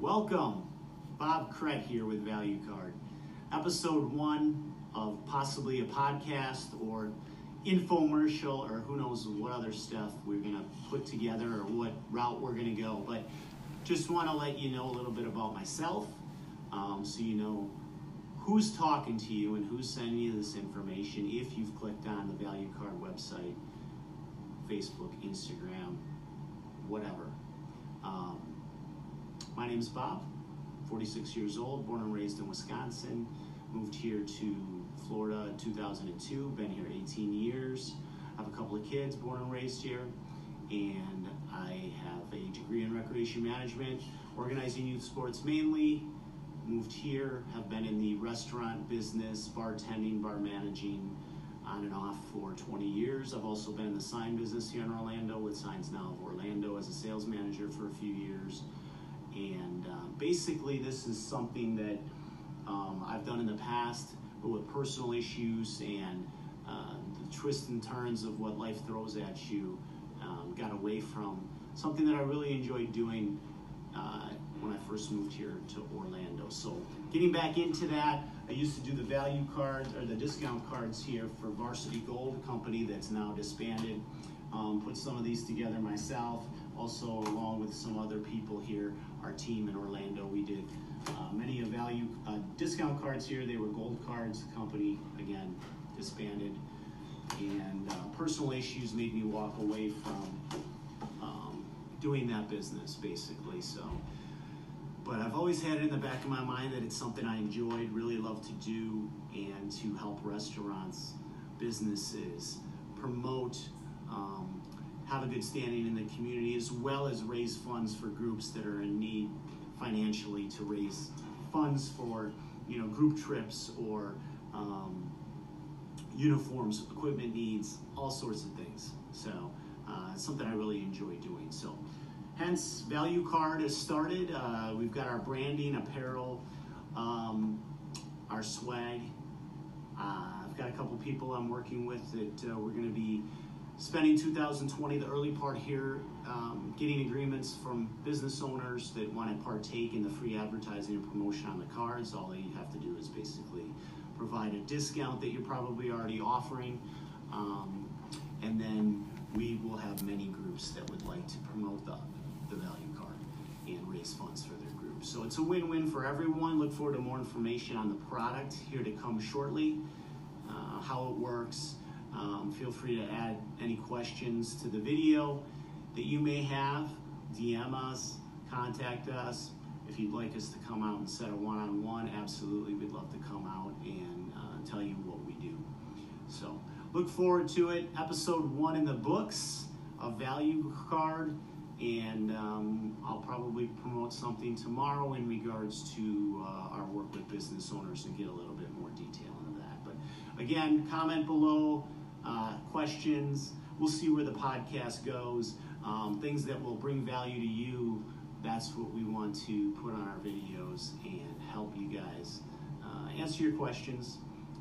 Welcome, Bob Cret here with Value Card, episode one of possibly a podcast or infomercial or who knows what other stuff we're going to put together or what route we're going to go, but just want to let you know a little bit about myself so you know who's talking to you and who's sending you this information if you've clicked on the Value Card website, Facebook, Instagram, whatever. My name's Bob, 46 years old, born and raised in Wisconsin, moved here to Florida in 2002, been here 18 years. I have a couple of kids born and raised here, and I have a degree in recreation management, organizing youth sports mainly. Moved here, have been in the restaurant business, bartending, bar managing, on and off for 20 years. I've also been in the sign business here in Orlando with Signs Now of Orlando as a sales manager for a few years. And basically this is something that I've done in the past, but with personal issues and the twists and turns of what life throws at you, got away from something that I really enjoyed doing when I first moved here to Orlando. So getting back into that, I used to do the value cards or the discount cards here for Varsity Gold, a company that's now disbanded. Put some of these together myself, also along with some other people here, our team in Orlando. We did many of value discount cards here. They were gold cards, the company, again, disbanded. And personal issues made me walk away from doing that business, basically. So. But I've always had it in the back of my mind that it's something I enjoyed, really love to do, and to help restaurants, businesses, promote, have a good standing in the community, as well as raise funds for groups that are in need financially, to raise funds for, you know, group trips or uniforms, equipment needs, all sorts of things. So it's something I really enjoy doing. So. Hence, Value Card has started. We've got our branding, apparel, our swag. I've got a couple people I'm working with that we're going to be spending 2020, the early part here, getting agreements from business owners that want to partake in the free advertising and promotion on the cards. All you have to do is basically provide a discount that you're probably already offering, and then we will have many groups that would like to promote the value card and raise funds for their group. So it's a win-win for everyone. Look forward to more information on the product here to come shortly, how it works. Feel free to add any questions to the video that you may have. DM us, contact us. If you'd like us to come out and set a one-on-one, absolutely, we'd love to come out and tell you what we do. So. Look forward to it. Episode one in the books of Value Card, and I'll probably promote something tomorrow in regards to our work with business owners and get a little bit more detail into that. But again, comment below, questions. We'll see where the podcast goes. Things that will bring value to you, that's what we want to put on our videos and help you guys answer your questions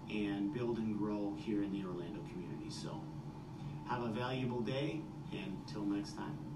and build and grow here in the Orlando community. So have a valuable day, and until next time.